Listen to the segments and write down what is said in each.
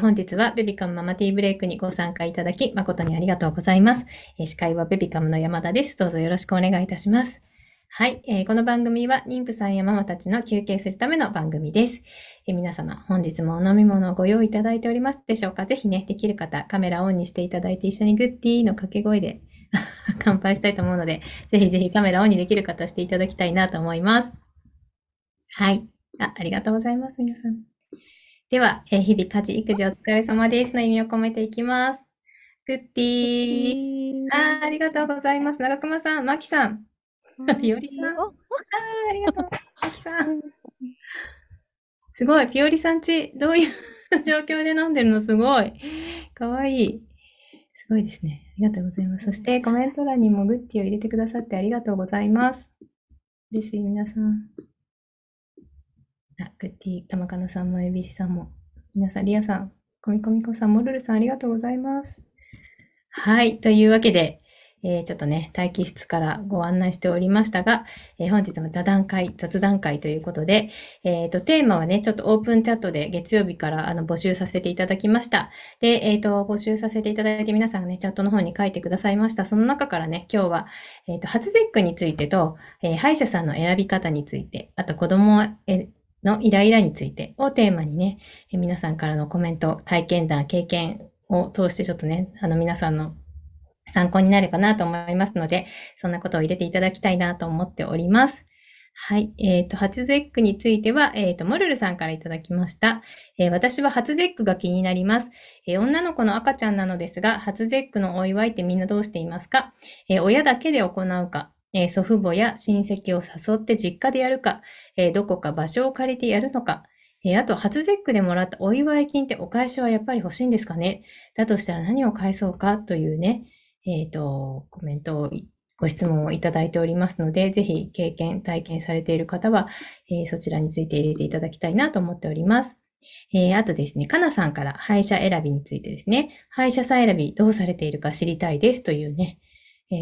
本日はベビカムママティーブレイクにご参加いただき誠にありがとうございます。司会はベビカムの山田です。どうぞよろしくお願いいたします。はい、この番組は妊婦さんやママたちの休憩するための番組です。皆様、本日もお飲み物をご用意いただいておりますでしょうか。ぜひね、できる方、カメラオンにしていただいて一緒にグッディーの掛け声で乾杯したいと思うので、ぜひぜひカメラオンにできる方していただきたいなと思います。はい。ありがとうございます、皆さん。では、日々家事育児お疲れ様ですの意味を込めていきます。グッディー。ありがとうございます。長熊さん、まきさん、ぴよりさん。ありがとう。まきさん。すごい、ぴよりさんち、どういう状況で飲んでるのすごい。かわいい。すごいですね。ありがとうございます。そしてコメント欄にもグッディーを入れてくださってありがとうございます。嬉しい、皆さん。グッディー、玉かなさんも、エビシさんも、皆さん、リアさん、コミコミコさん、モルルさん、ありがとうございます。はい、というわけで、ちょっとね、待機室からご案内しておりましたが、本日も雑談会ということで、テーマはね、ちょっとオープンチャットで月曜日から募集させていただきました。で、募集させていただいて皆さんがね、チャットの方に書いてくださいました。その中からね、今日は、発絶句についてと、歯医者さんの選び方について、あと子供のイライラについてをテーマにね、皆さんからのコメント、体験談、経験を通してちょっとね、皆さんの参考になればなと思いますので、そんなことを入れていただきたいなと思っております。はい。初絶句については、モルルさんからいただきました。私は初絶句が気になります。女の子の赤ちゃんなのですが、初絶句のお祝いってみんなどうしていますか？親だけで行うか？祖父母や親戚を誘って実家でやるか、どこか場所を借りてやるのか、あと初絶句でもらったお祝い金ってお返しはやっぱり欲しいんですかね？だとしたら何を返そうかというね、コメントをご質問をいただいておりますので、ぜひ経験体験されている方は、そちらについて入れていただきたいなと思っております。あとですね、かなさんから歯医者選びについてですね、歯医者さん選びどうされているか知りたいですというね、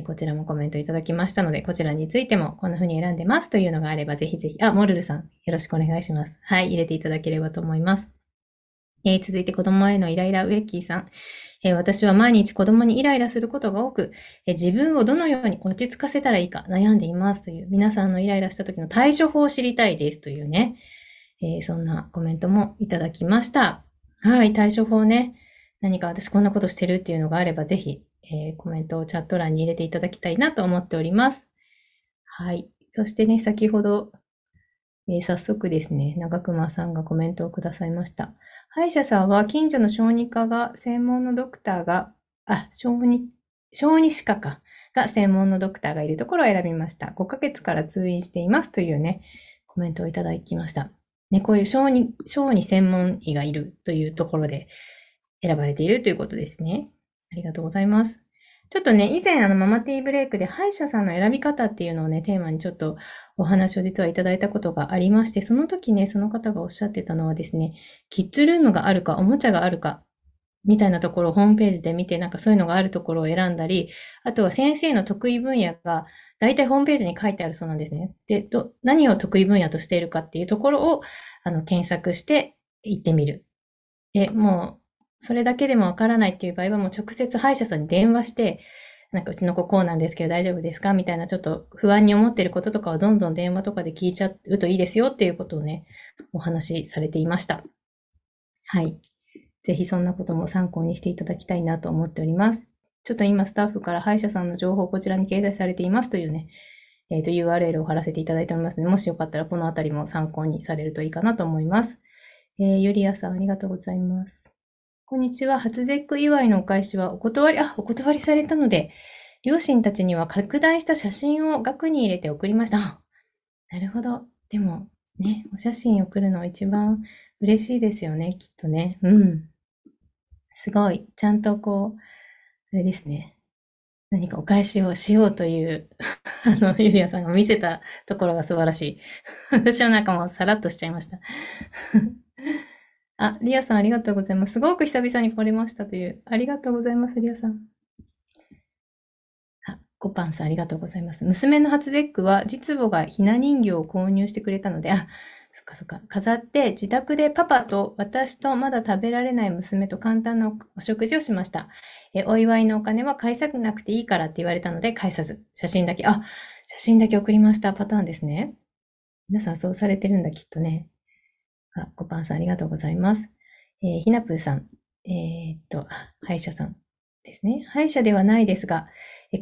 こちらもコメントいただきましたので、こちらについてもこんな風に選んでますというのがあれば、ぜひぜひ、モルルさん、よろしくお願いします。はい、入れていただければと思います。続いて子供へのイライラウェッキーさん。私は毎日子供にイライラすることが多く、自分をどのように落ち着かせたらいいか悩んでいますという、皆さんのイライラした時の対処法を知りたいですというね、そんなコメントもいただきました。はい、対処法ね。何か私こんなことしてるっていうのがあれば、ぜひ、コメントをチャット欄に入れていただきたいなと思っております。はい。そしてね、先ほど、早速ですね、長熊さんがコメントをくださいました。歯医者さんは近所の小児科が専門のドクターが、小児歯科が専門のドクターがいるところを選びました。5ヶ月から通院していますというね、コメントをいただきました。ね、こういう小児専門医がいるというところで選ばれているということですね。ありがとうございます。ちょっとね、以前ママティーブレイクで歯医者さんの選び方っていうのをね、テーマにちょっとお話を実はいただいたことがありまして、その時ね、その方がおっしゃってたのはですね、キッズルームがあるか、おもちゃがあるか、みたいなところをホームページで見て、なんかそういうのがあるところを選んだり、あとは先生の得意分野が、だいたいホームページに書いてあるそうなんですね。で、何を得意分野としているかっていうところを、検索して行ってみる。で、もう、それだけでもわからないっていう場合は、もう直接歯医者さんに電話して、なんかうちの子こうなんですけど大丈夫ですかみたいな、ちょっと不安に思っていることとかをどんどん電話とかで聞いちゃうといいですよっていうことをね、お話しされていました。はい。ぜひそんなことも参考にしていただきたいなと思っております。ちょっと今スタッフから歯医者さんの情報をこちらに掲載されていますというね、URL を貼らせていただいておりますので、もしよかったらこのあたりも参考にされるといいかなと思います。ゆりやさん、ありがとうございます。こんにちは。初絶句祝いのお返しはお断りされたので、両親たちには拡大した写真を額に入れて送りました。なるほど。でも、ね、お写真送るの一番嬉しいですよね、きっとね。うん。すごい。ちゃんとこう、あれですね。何かお返しをしようという、ゆりやさんが見せたところが素晴らしい。私はなんかもうさらっとしちゃいました。リアさんありがとうございます。すごく久々に来れましたという。ありがとうございます、リアさん。コパンさんありがとうございます。娘の初絶句は実母がひな人形を購入してくれたので、そかそっか。飾って自宅でパパと私とまだ食べられない娘と簡単なお食事をしました。お祝いのお金は返さなくていいからって言われたので返さず、写真だけ送りましたパターンですね。皆さんそうされてるんだ、きっとね。コパンさんありがとうございます。ひなぷーさん、歯医者さんですね。歯医者ではないですが、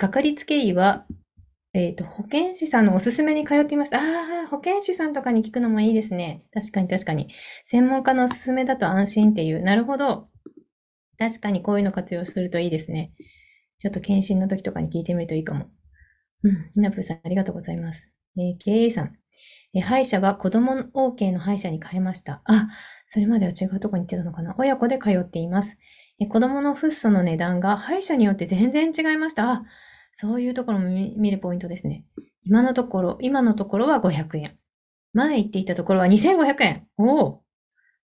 かかりつけ医は、保健師さんのおすすめに通っていました。保健師さんとかに聞くのもいいですね。確かに。専門家のおすすめだと安心っていう。なるほど。確かにこういうの活用するといいですね。ちょっと検診の時とかに聞いてみるといいかも。ひなぷーさんありがとうございます。KA さん。歯医者は子供 OK の歯医者に変えました。それまでは違うとこに行ってたのかな。親子で通っています。子供のフッ素の値段が歯医者によって全然違いました。そういうところも見るポイントですね。今のところは500円。前行っていたところは2500円。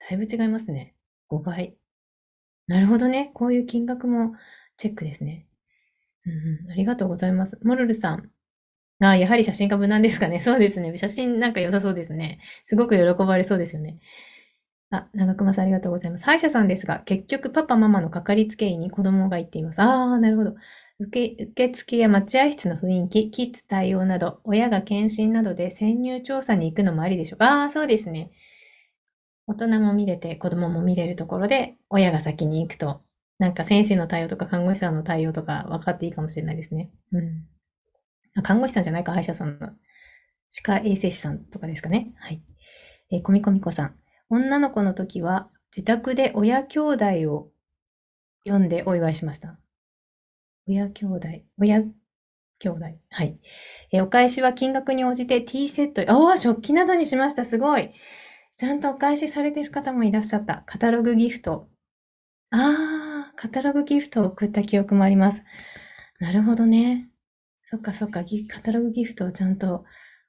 だいぶ違いますね。5倍。なるほどね。こういう金額もチェックですね。ありがとうございます。モルルさん。やはり写真が無難ですかね。そうですね。写真なんか良さそうですね。すごく喜ばれそうですよね。長熊さんありがとうございます。歯医者さんですが、結局パパママのかかりつけ医に子供が行っています。なるほど。受付や待合室の雰囲気、キッズ対応など、親が検診などで潜入調査に行くのもありでしょうか。そうですね。大人も見れて、子供も見れるところで、親が先に行くと、なんか先生の対応とか看護師さんの対応とか分かっていいかもしれないですね。看護師さんじゃないか、歯医者さんの。歯科衛生士さんとかですかね。はい。こみこみこさん。女の子の時は、自宅で親兄弟を読んでお祝いしました。親兄弟。はい。お返しは金額に応じて T セット、食器などにしました。すごい。ちゃんとお返しされてる方もいらっしゃった。カタログギフト。カタログギフトを送った記憶もあります。なるほどね。そっか、カタログギフトをちゃんと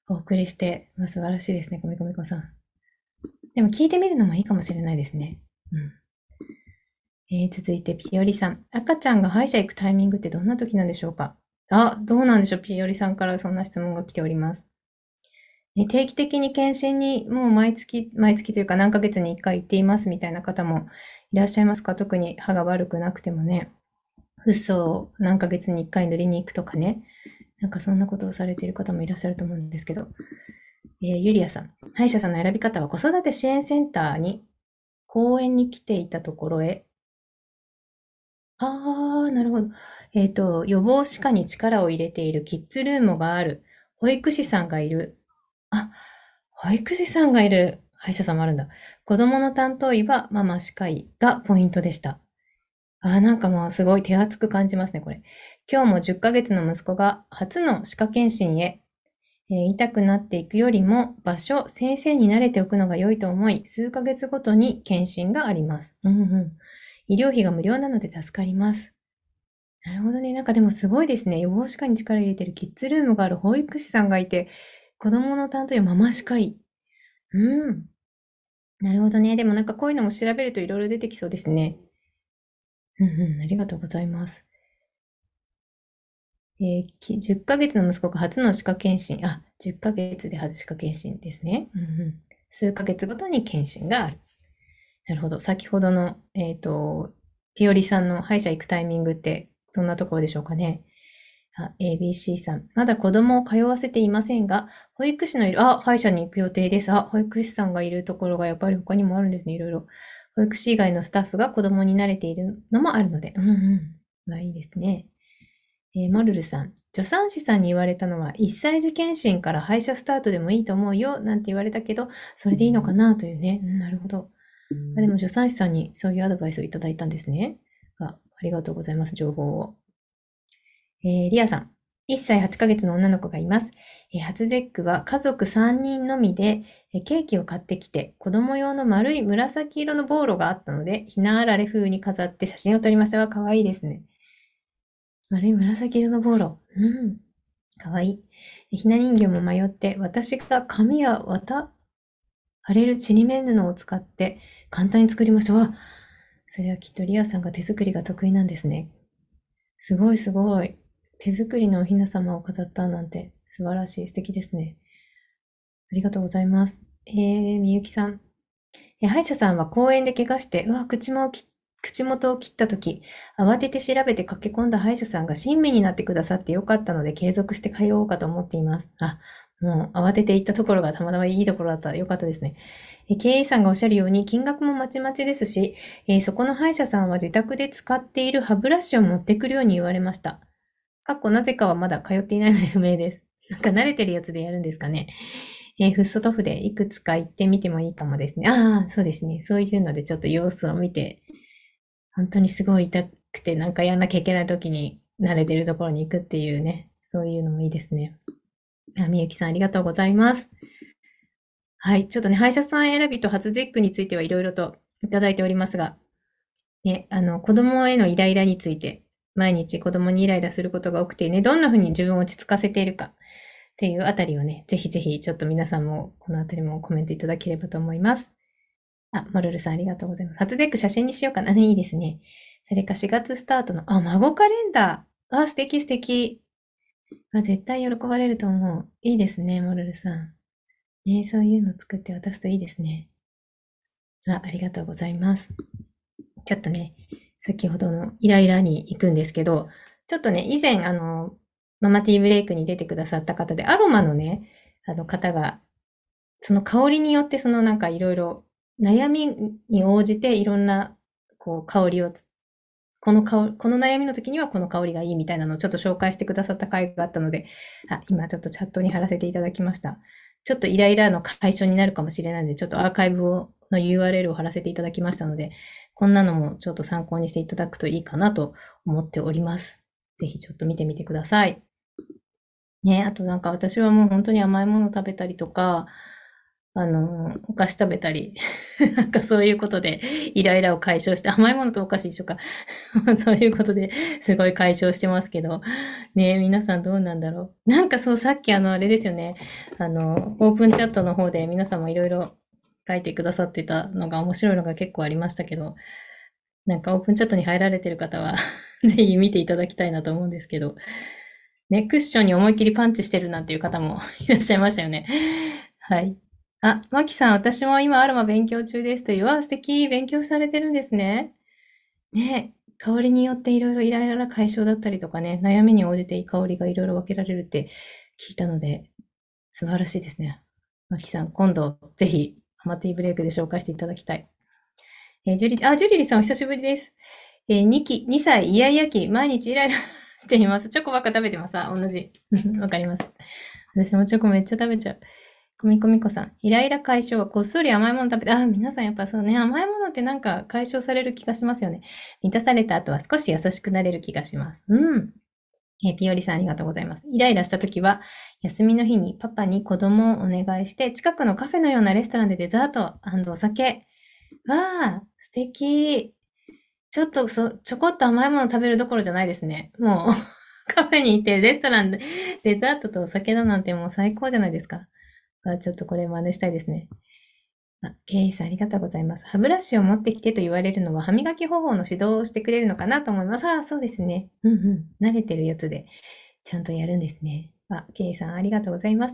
お送りして、素晴らしいですね、こみこみこさん。でも聞いてみるのもいいかもしれないですね。続いて、ぴよりさん。赤ちゃんが歯医者行くタイミングってどんな時なんでしょうか？どうなんでしょう。ぴよりさんからそんな質問が来ております。定期的に検診にもう毎月というか何ヶ月に1回行っていますみたいな方もいらっしゃいますか？特に歯が悪くなくてもね。フッ素を何ヶ月に1回塗りに行くとかね。なんかそんなことをされている方もいらっしゃると思うんですけど。ゆりやさん。歯医者さんの選び方は子育て支援センターに、公園に来ていたところへ。なるほど。予防歯科に力を入れているキッズルームがある。保育士さんがいる。保育士さんがいる歯医者さんもあるんだ。子供の担当医はママ歯科医がポイントでした。なんかもうすごい手厚く感じますね、これ。今日も10ヶ月の息子が初の歯科検診へ、痛くなっていくよりも場所、先生に慣れておくのが良いと思い、数ヶ月ごとに検診があります。医療費が無料なので助かります。なるほどね。なんかでもすごいですね。予防歯科に力入れてるキッズルームがある保育士さんがいて、子供の担当やママ歯科医。なるほどね。でもなんかこういうのも調べるといろいろ出てきそうですね。ありがとうございます。10ヶ月の息子が初の歯科検診。10ヶ月で初歯科検診ですね。数ヶ月ごとに検診がある。なるほど。先ほどの、ぴよりさんの歯医者行くタイミングって、そんなところでしょうかね。ABC さん。まだ子供を通わせていませんが、保育士のいる、歯医者に行く予定です。保育士さんがいるところがやっぱり他にもあるんですね。いろいろ。保育士以外のスタッフが子供に慣れているのもあるので。いいですね。モルルさん。助産師さんに言われたのは、1歳児検診から歯医者スタートでもいいと思うよ、なんて言われたけど、それでいいのかなというね。なるほど。でも助産師さんにそういうアドバイスをいただいたんですね。ありがとうございます、情報を。リアさん。1歳8ヶ月の女の子がいます。初節句は家族3人のみで、ケーキを買ってきて、子供用の丸い紫色のボーロがあったので、ひなあられ風に飾って写真を撮りました。かわいいですね。丸い紫色のボーロ。かわいい。ひな人形も迷って、私が紙や綿、貼れるちりめん布を使って簡単に作りました。それはきっとリアさんが手作りが得意なんですね。すごい。手作りのおひな様を飾ったなんて素晴らしい、素敵ですね。ありがとうございます。みゆきさん。歯医者さんは公園で怪我して、うわ、口元を切ったとき、慌てて調べて駆け込んだ歯医者さんが親身になってくださってよかったので、継続して通おうかと思っています。あ、もう慌てて行ったところがたまたまいいところだった。よかったですね。経営さんがおっしゃるように、金額もまちまちですし、そこの歯医者さんは自宅で使っている歯ブラシを持ってくるように言われました。かっこなぜかはまだ通っていないので不明です。なんか慣れてるやつでやるんですかね。フッ素塗布でいくつか行ってみてもいいかもですね。ああ、そうですね。そういうのでちょっと様子を見て、本当にすごい痛くてなんかやんなきゃいけない時に慣れてるところに行くっていうね、そういうのもいいですね。みゆきさんありがとうございます。はい、ちょっとね、歯医者さん選びと初ゼックについてはいろいろといただいておりますが、ね、子供へのイライラについて、毎日子供にイライラすることが多くてね、どんなふうに自分を落ち着かせているかっていうあたりをね、ぜひぜひちょっと皆さんもこのあたりもコメントいただければと思います。あ、マルルさんありがとうございます。初ゼック写真にしようかな。ね、いいですね。それか4月スタートの、あ、孫カレンダー。あ、素敵素敵。あ、絶対喜ばれると思う。いいですね、モルルさん。ね、そういうの作って渡すといいですね。ありがとうございます。ちょっとね、先ほどのイライラに行くんですけど、ちょっとね、以前、ママティーブレイクに出てくださった方で、アロマのね、方が、その香りによって、そのなんかいろいろ悩みに応じていろんな、こう、香りをこの悩みの時にはこの香りがいいみたいなのをちょっと紹介してくださった回があったので、あ、今ちょっとチャットに貼らせていただきました。ちょっとイライラの解消になるかもしれないので、ちょっとアーカイブの URL を貼らせていただきましたので、こんなのもちょっと参考にしていただくといいかなと思っております。ぜひちょっと見てみてください。ね、あとなんか私はもう本当に甘いもの食べたりとか、お菓子食べたり、なんかそういうことでイライラを解消して、甘いものとお菓子一緒か。そういうことですごい解消してますけど、ねえ、皆さんどうなんだろう。なんかそう、さっきあれですよね。オープンチャットの方で皆様いろいろ書いてくださってたのが面白いのが結構ありましたけど、なんかオープンチャットに入られてる方は ぜひ見ていただきたいなと思うんですけど、ね、クッションに思いっきりパンチしてるなんていう方も いらっしゃいましたよね。はい。あ、マキさん、私も今アロマ勉強中ですという、わあ、素敵、勉強されてるんですね。ね、香りによっていろいろイライラ解消だったりとかね、悩みに応じて香りがいろいろ分けられるって聞いたので、素晴らしいですね。マキさん、今度、ぜひ、アマティブレイクで紹介していただきたい。ジュリリさん、お久しぶりです。2歳、イヤイヤ期、毎日イライラ しています。チョコばっか食べてます。あ、同じ。わかります。私もチョコめっちゃ食べちゃう。コミコミコさん、イライラ解消はこっそり甘いもの食べて、あー、皆さんやっぱそうね、甘いものってなんか解消される気がしますよね。満たされた後は少し優しくなれる気がします。うん。ピオリさんありがとうございます。イライラした時は、休みの日にパパに子供をお願いして、近くのカフェのようなレストランでデザートお酒。わー、素敵。ちょっとちょこっと甘いもの食べるどころじゃないですね。もう、カフェに行ってレストランでデザートとお酒だなんてもう最高じゃないですか。ちょっとこれ真似したいですね。あ、ケイさんありがとうございます。歯ブラシを持ってきてと言われるのは、歯磨き方法の指導をしてくれるのかなと思います。ああ、そうですね。うん慣れてるやつで、ちゃんとやるんですね。あ、ケイさんありがとうございます。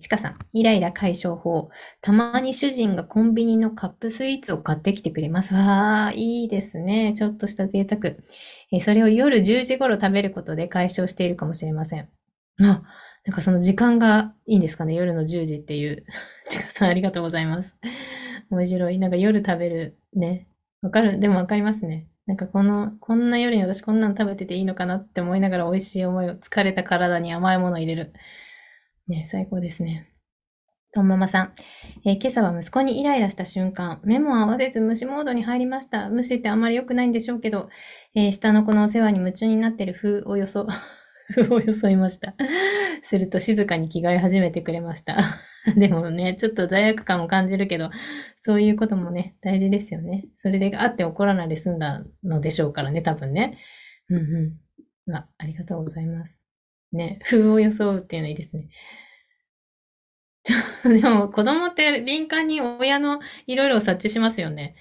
ちかさん、イライラ解消法。たまに主人がコンビニのカップスイーツを買ってきてくれます。わあ、いいですね。ちょっとした贅沢。それを夜10時頃食べることで解消しているかもしれません。あ、なんかその時間がいいんですかね、夜の10時っていう。ちかさんありがとうございます。面白い。なんか夜食べるね。わかる。でもわかりますね。なんかこんな夜に私こんなの食べてていいのかなって思いながら、美味しい思いを、疲れた体に甘いものを入れる。ね、最高ですね。とんママさん、今朝は息子にイライラした瞬間、目も合わせず無視モードに入りました。無視ってあんまり良くないんでしょうけど、下の子のお世話に夢中になってる風を装いました。すると静かに着替え始めてくれました。でもね、ちょっと罪悪感も感じるけど、そういうこともね、大事ですよね。それであって怒らないで済んだのでしょうからね、多分ね。うんありがとうございます。ね、風を装うっていうのいいですね。でも子供って敏感に親のいろいろを察知しますよね。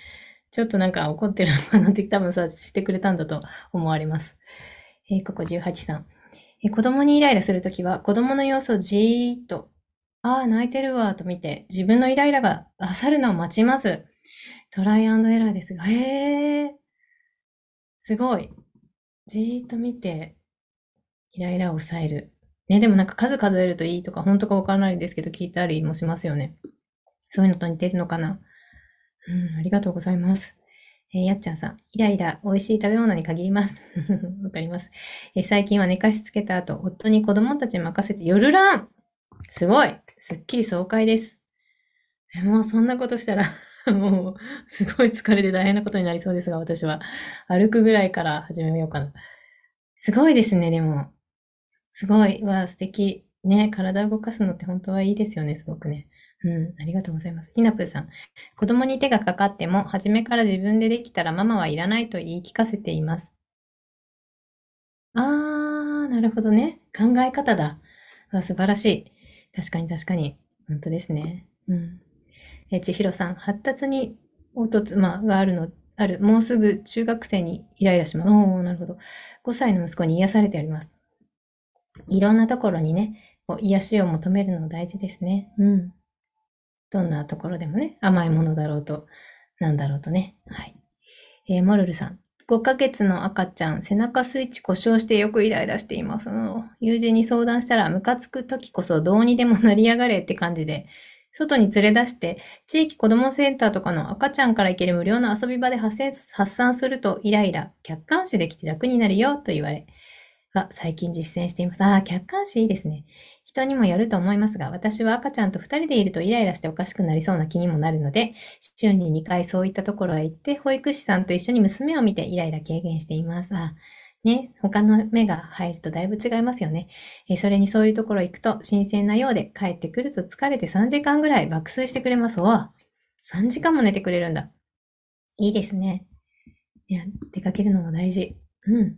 ちょっとなんか怒ってるのかなって多分察知してくれたんだと思われます。ここ18さん。子供にイライラするときは、子供の様子をじーっとああ、泣いてるわ、と見て、自分のイライラが去るのを待ちます。トライアンドエラーですが、へえ、すごい。じーっと見て、イライラを抑える。ね、でもなんか数数えるといいとか、本当かわからないですけど、聞いたりもしますよね。そういうのと似てるのかな。ありがとうございます。やっちゃんさん、イライラ、美味しい食べ物に限ります。わかります。最近は寝かしつけた後、夫に子供たちに任せて夜ラン、すごい、すっきり爽快です。もうそんなことしたら もう、すごい疲れて大変なことになりそうですが、私は、歩くぐらいから始めようかな。すごいですね、でも。すごい、わあ、素敵。ね、体動かすのって本当はいいですよね、すごくね。ありがとうございます。ひなぷーさん。子供に手がかかっても、初めから自分でできたらママはいらないと言い聞かせています。あー、なるほどね。考え方だ。わ、素晴らしい。確かに確かに。本当ですね。千尋さん、発達に凹凸、があるの、ある。もうすぐ中学生にイライラします。おー、なるほど。5歳の息子に癒されてあります。いろんなところにね、こう癒しを求めるの大事ですね。どんなところでもね、甘いものだろうと、なんだろうとね。はい。モルルさん。5ヶ月の赤ちゃん、背中スイッチ故障してよくイライラしています。友人に相談したら、ムカつく時こそどうにでもなりやがれって感じで、外に連れ出して、地域子どもセンターとかの赤ちゃんから行ける無料の遊び場で発散するとイライラ、客観視できて楽になるよと言われ、最近実践しています。ああ、客観視いいですね。人にもよると思いますが、私は赤ちゃんと2人でいるとイライラしておかしくなりそうな気にもなるので、週に2回そういったところへ行って、保育士さんと一緒に娘を見てイライラ軽減しています。ね、他の目が入るとだいぶ違いますよね。それにそういうところ行くと新鮮なようで、帰ってくると疲れて3時間ぐらい爆睡してくれます。わ、3時間も寝てくれるんだ。いいですね。いや、出かけるのも大事。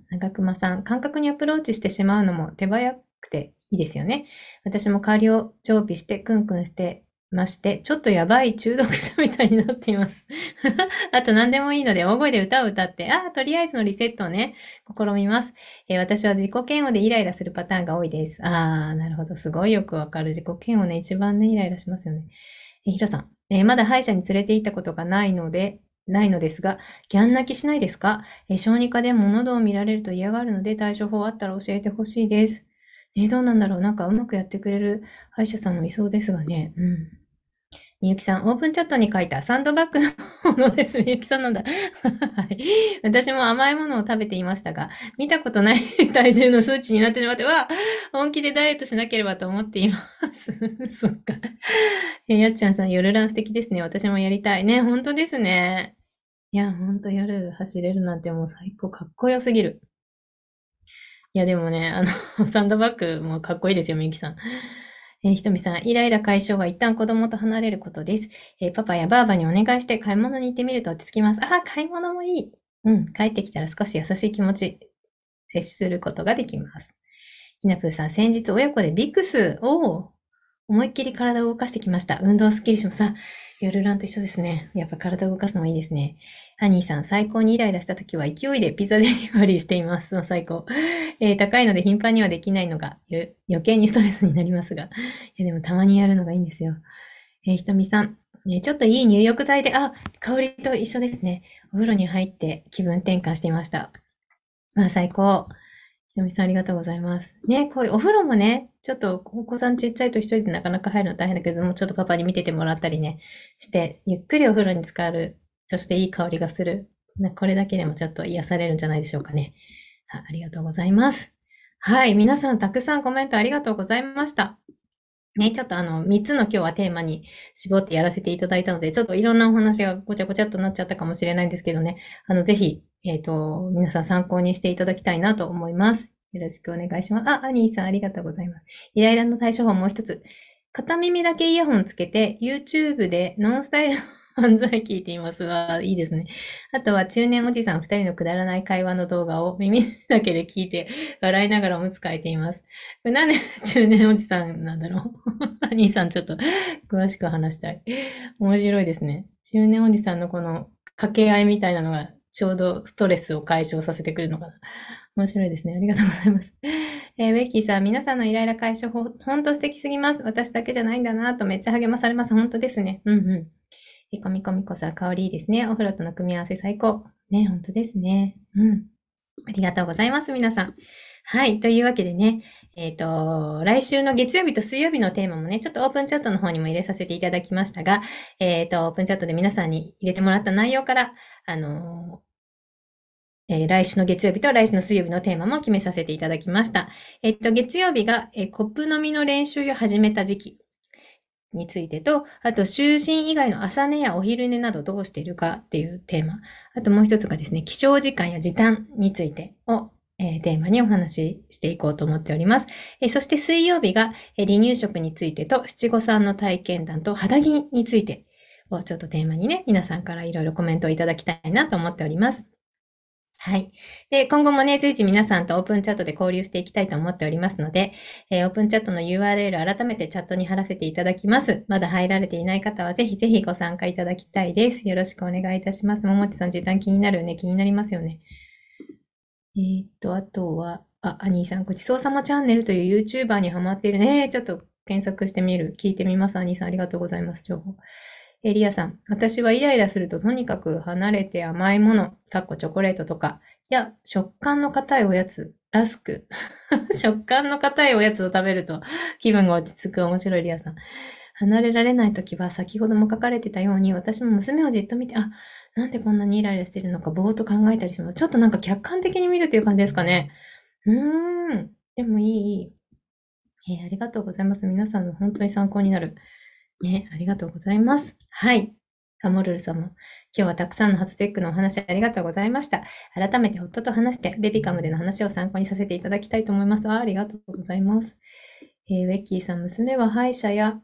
長熊さん、感覚にアプローチしてしまうのも手早くていいですよね。私も代わりを常備してクンクンしてまして、ちょっとやばい中毒者みたいになっています。あと何でもいいので大声で歌を歌って、とりあえずのリセットをね、試みます。私は自己嫌悪でイライラするパターンが多いです。ああ、なるほど。すごいよくわかる。自己嫌悪ね、一番ね、イライラしますよね。ヒロさん、まだ歯医者に連れて行ったことがないのですが、ギャン泣きしないですか？小児科でも喉を見られると嫌がるので、対処法あったら教えてほしいです。どうなんだろう。なんかうまくやってくれる歯医者さんもいそうですがね。みゆきさん、オープンチャットに書いたサンドバッグのものです。みゆきさんなんだ。私も甘いものを食べていましたが、見たことない 体重の数値になってしまって、本気でダイエットしなければと思っています。そっか。やっちゃんさん、夜ラン素敵ですね。私もやりたい。ね、本当ですね。いや、ほんと夜走れるなんてもう最高、かっこよすぎる。いや、でもね、サンドバッグもかっこいいですよ、みゆきさん。ひとみさん、イライラ解消は一旦子供と離れることです。パパやバーバにお願いして買い物に行ってみると落ち着きます。ああ、買い物もいい。帰ってきたら少し優しい気持ち、接することができます。ひなぷーさん、先日親子でビクスを思いっきり体を動かしてきました。運動すっきりします。夜ランと一緒ですね。やっぱ体を動かすのもいいですね。ハニーさん、最高にイライラしたときは勢いでピザデリバリーしています。最高。高いので頻繁にはできないのが余計にストレスになりますが。いや、でもたまにやるのがいいんですよ。ひとみさん、ちょっといい入浴剤で、香りと一緒ですね。お風呂に入って気分転換していました。最高。ひとみさん、ありがとうございます。ね、こういうお風呂もね、ちょっとお子さんちっちゃいと一人でなかなか入るの大変だけども、ちょっとパパに見ててもらったりね、して、ゆっくりお風呂に浸かる。そしていい香りがする。これだけでもちょっと癒されるんじゃないでしょうかね。ありがとうございます。はい。皆さん、たくさんコメントありがとうございました。ね、ちょっと3つの今日はテーマに絞ってやらせていただいたので、ちょっといろんなお話がごちゃごちゃっとなっちゃったかもしれないんですけどね。ぜひ、皆さん参考にしていただきたいなと思います。よろしくお願いします。アニーさん、ありがとうございます。イライラの対処法もう一つ。片耳だけイヤホンつけて、YouTube でノンスタイル犯罪聞いています。いいですね。あとは中年おじさん2人のくだらない会話の動画を耳だけで聞いて笑いながらおむつ替えています。これなんで中年おじさんなんだろう。兄さんちょっと詳しく話したい。面白いですね。中年おじさんのこの掛け合いみたいなのがちょうどストレスを解消させてくるのかな。面白いですね。ありがとうございます。ウェッキーさん、皆さんのイライラ解消法、ほんと素敵すぎます。私だけじゃないんだなとめっちゃ励まされます。ほんとですね。うんうん。コミコミコさん、香りいいですね。お風呂との組み合わせ最高。ね、ほんとですね。うん。ありがとうございます、皆さん。はい。というわけでね、来週の月曜日と水曜日のテーマもね、ちょっとオープンチャットの方にも入れさせていただきましたが、オープンチャットで皆さんに入れてもらった内容から、来週の月曜日と来週の水曜日のテーマも決めさせていただきました。月曜日が、コップ飲みの練習を始めた時期についてと、あと、就寝以外の朝寝やお昼寝などどうしているかっていうテーマ。あともう一つがですね、起床時間や時短についてを、テーマにお話ししていこうと思っております。そして水曜日が、離乳食についてと、七五三の体験談と肌着についてをちょっとテーマにね、皆さんからいろいろコメントをいただきたいなと思っております。はい。で、今後もね、随時皆さんとオープンチャットで交流していきたいと思っておりますので、オープンチャットの URL を改めてチャットに貼らせていただきます。まだ入られていない方は、ぜひぜひご参加いただきたいです。よろしくお願いいたします。ももちさん、時短気になるよね。気になりますよね。あとは、アニーさん、ごちそうさまチャンネルという YouTuber にハマっているね。ちょっと検索してみる。聞いてみます。アニーさん、ありがとうございます。情報。リアさん、私はイライラするととにかく離れて甘いもの、かっこチョコレートとか、いや、食感の硬いおやつ、ラスク。食感の硬いおやつを食べると気分が落ち着く。面白いリアさん。離れられないときは、先ほども書かれてたように、私も娘をじっと見て、あ、なんでこんなにイライラしてるのか、ぼーっと考えたりします。ちょっとなんか客観的に見るという感じですかね。でもいい。ありがとうございます。皆さんの本当に参考になる。ね、ありがとうございます。はい。モルルさんも、今日はたくさんの初テックのお話ありがとうございました。改めて夫と話して、ベビカムでの話を参考にさせていただきたいと思います。ありがとうございます。ウェッキーさん、娘は歯医者や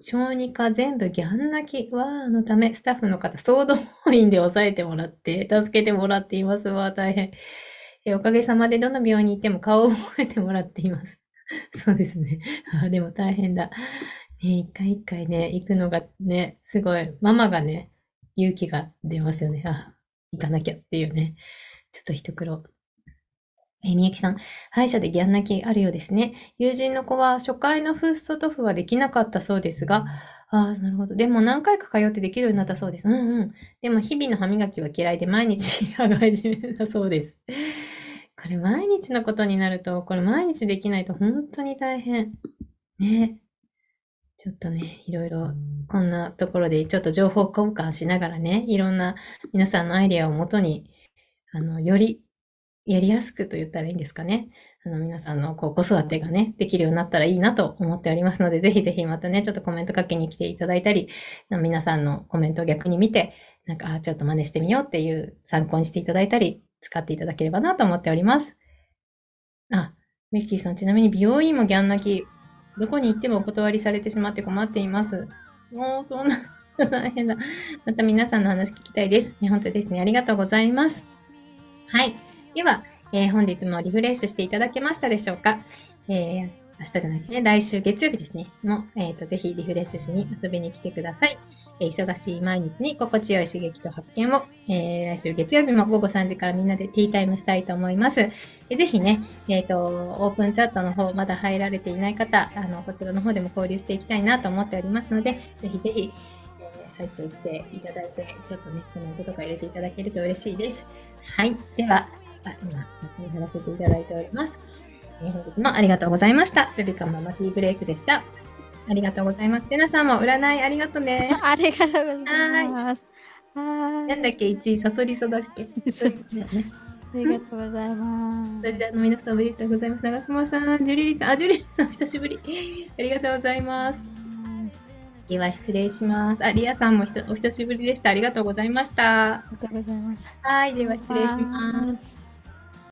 小児科全部ギャン泣き。のため、スタッフの方、総動員で抑えてもらって、助けてもらっています。大変。おかげさまでどの病院に行っても顔を覚えてもらっています。そうですね。でも大変だ。一回一回ね、行くのがね、すごい、ママがね、勇気が出ますよね。あ、行かなきゃっていうね。ちょっと一苦労。みゆきさん、歯医者でギャン泣きあるようですね。友人の子は初回のフッ素塗布はできなかったそうですが、なるほど。でも何回か通ってできるようになったそうです。でも日々の歯磨きは嫌いで毎日歯がいじめだそうです。これ毎日のことになると、これ毎日できないと本当に大変。ね。ちょっとね、いろいろこんなところでちょっと情報交換しながらね、いろんな皆さんのアイデアをもとに、よりやりやすくと言ったらいいんですかね。皆さんの子育てがね、できるようになったらいいなと思っておりますので、ぜひぜひまたね、ちょっとコメントかけに来ていただいたり、皆さんのコメントを逆に見て、なんか、ちょっと真似してみようっていう参考にしていただいたり、使っていただければなと思っております。メッキーさん、ちなみに美容院もギャン泣き。どこに行ってもお断りされてしまって困っています。もう、そんな、大変だ。また皆さんの話聞きたいです。本当ですね。ありがとうございます。はい。では、本日もリフレッシュしていただけましたでしょうか。明日じゃないですね。来週月曜日ですね。ぜひリフレッシュしに遊びに来てください。忙しい毎日に心地よい刺激と発見を、来週月曜日も午後3時からみんなでティータイムしたいと思います。ぜひね、オープンチャットの方、まだ入られていない方、こちらの方でも交流していきたいなと思っておりますので、ぜひぜひ、入ってきていただいて、ちょっとね、コメントとか入れていただけると嬉しいです。はい。では、今、ちょっと入らせていただいております。本日もありがとうございました。ベビカママティーブレイクでした。ありがとうございます。てなさんも占いありがとうね。ありがとうございます。なんだっけ、1位、サソリ座だっけ。ありがとうございます。それでは皆さんおめでとうございます。長妻さん、ジュリリさん、ジュリリさん、久しぶり。ありがとうございます。では失礼します。リアさんもお久しぶりでした。ありがとうございました。ありがとうございました。はい、では失礼します。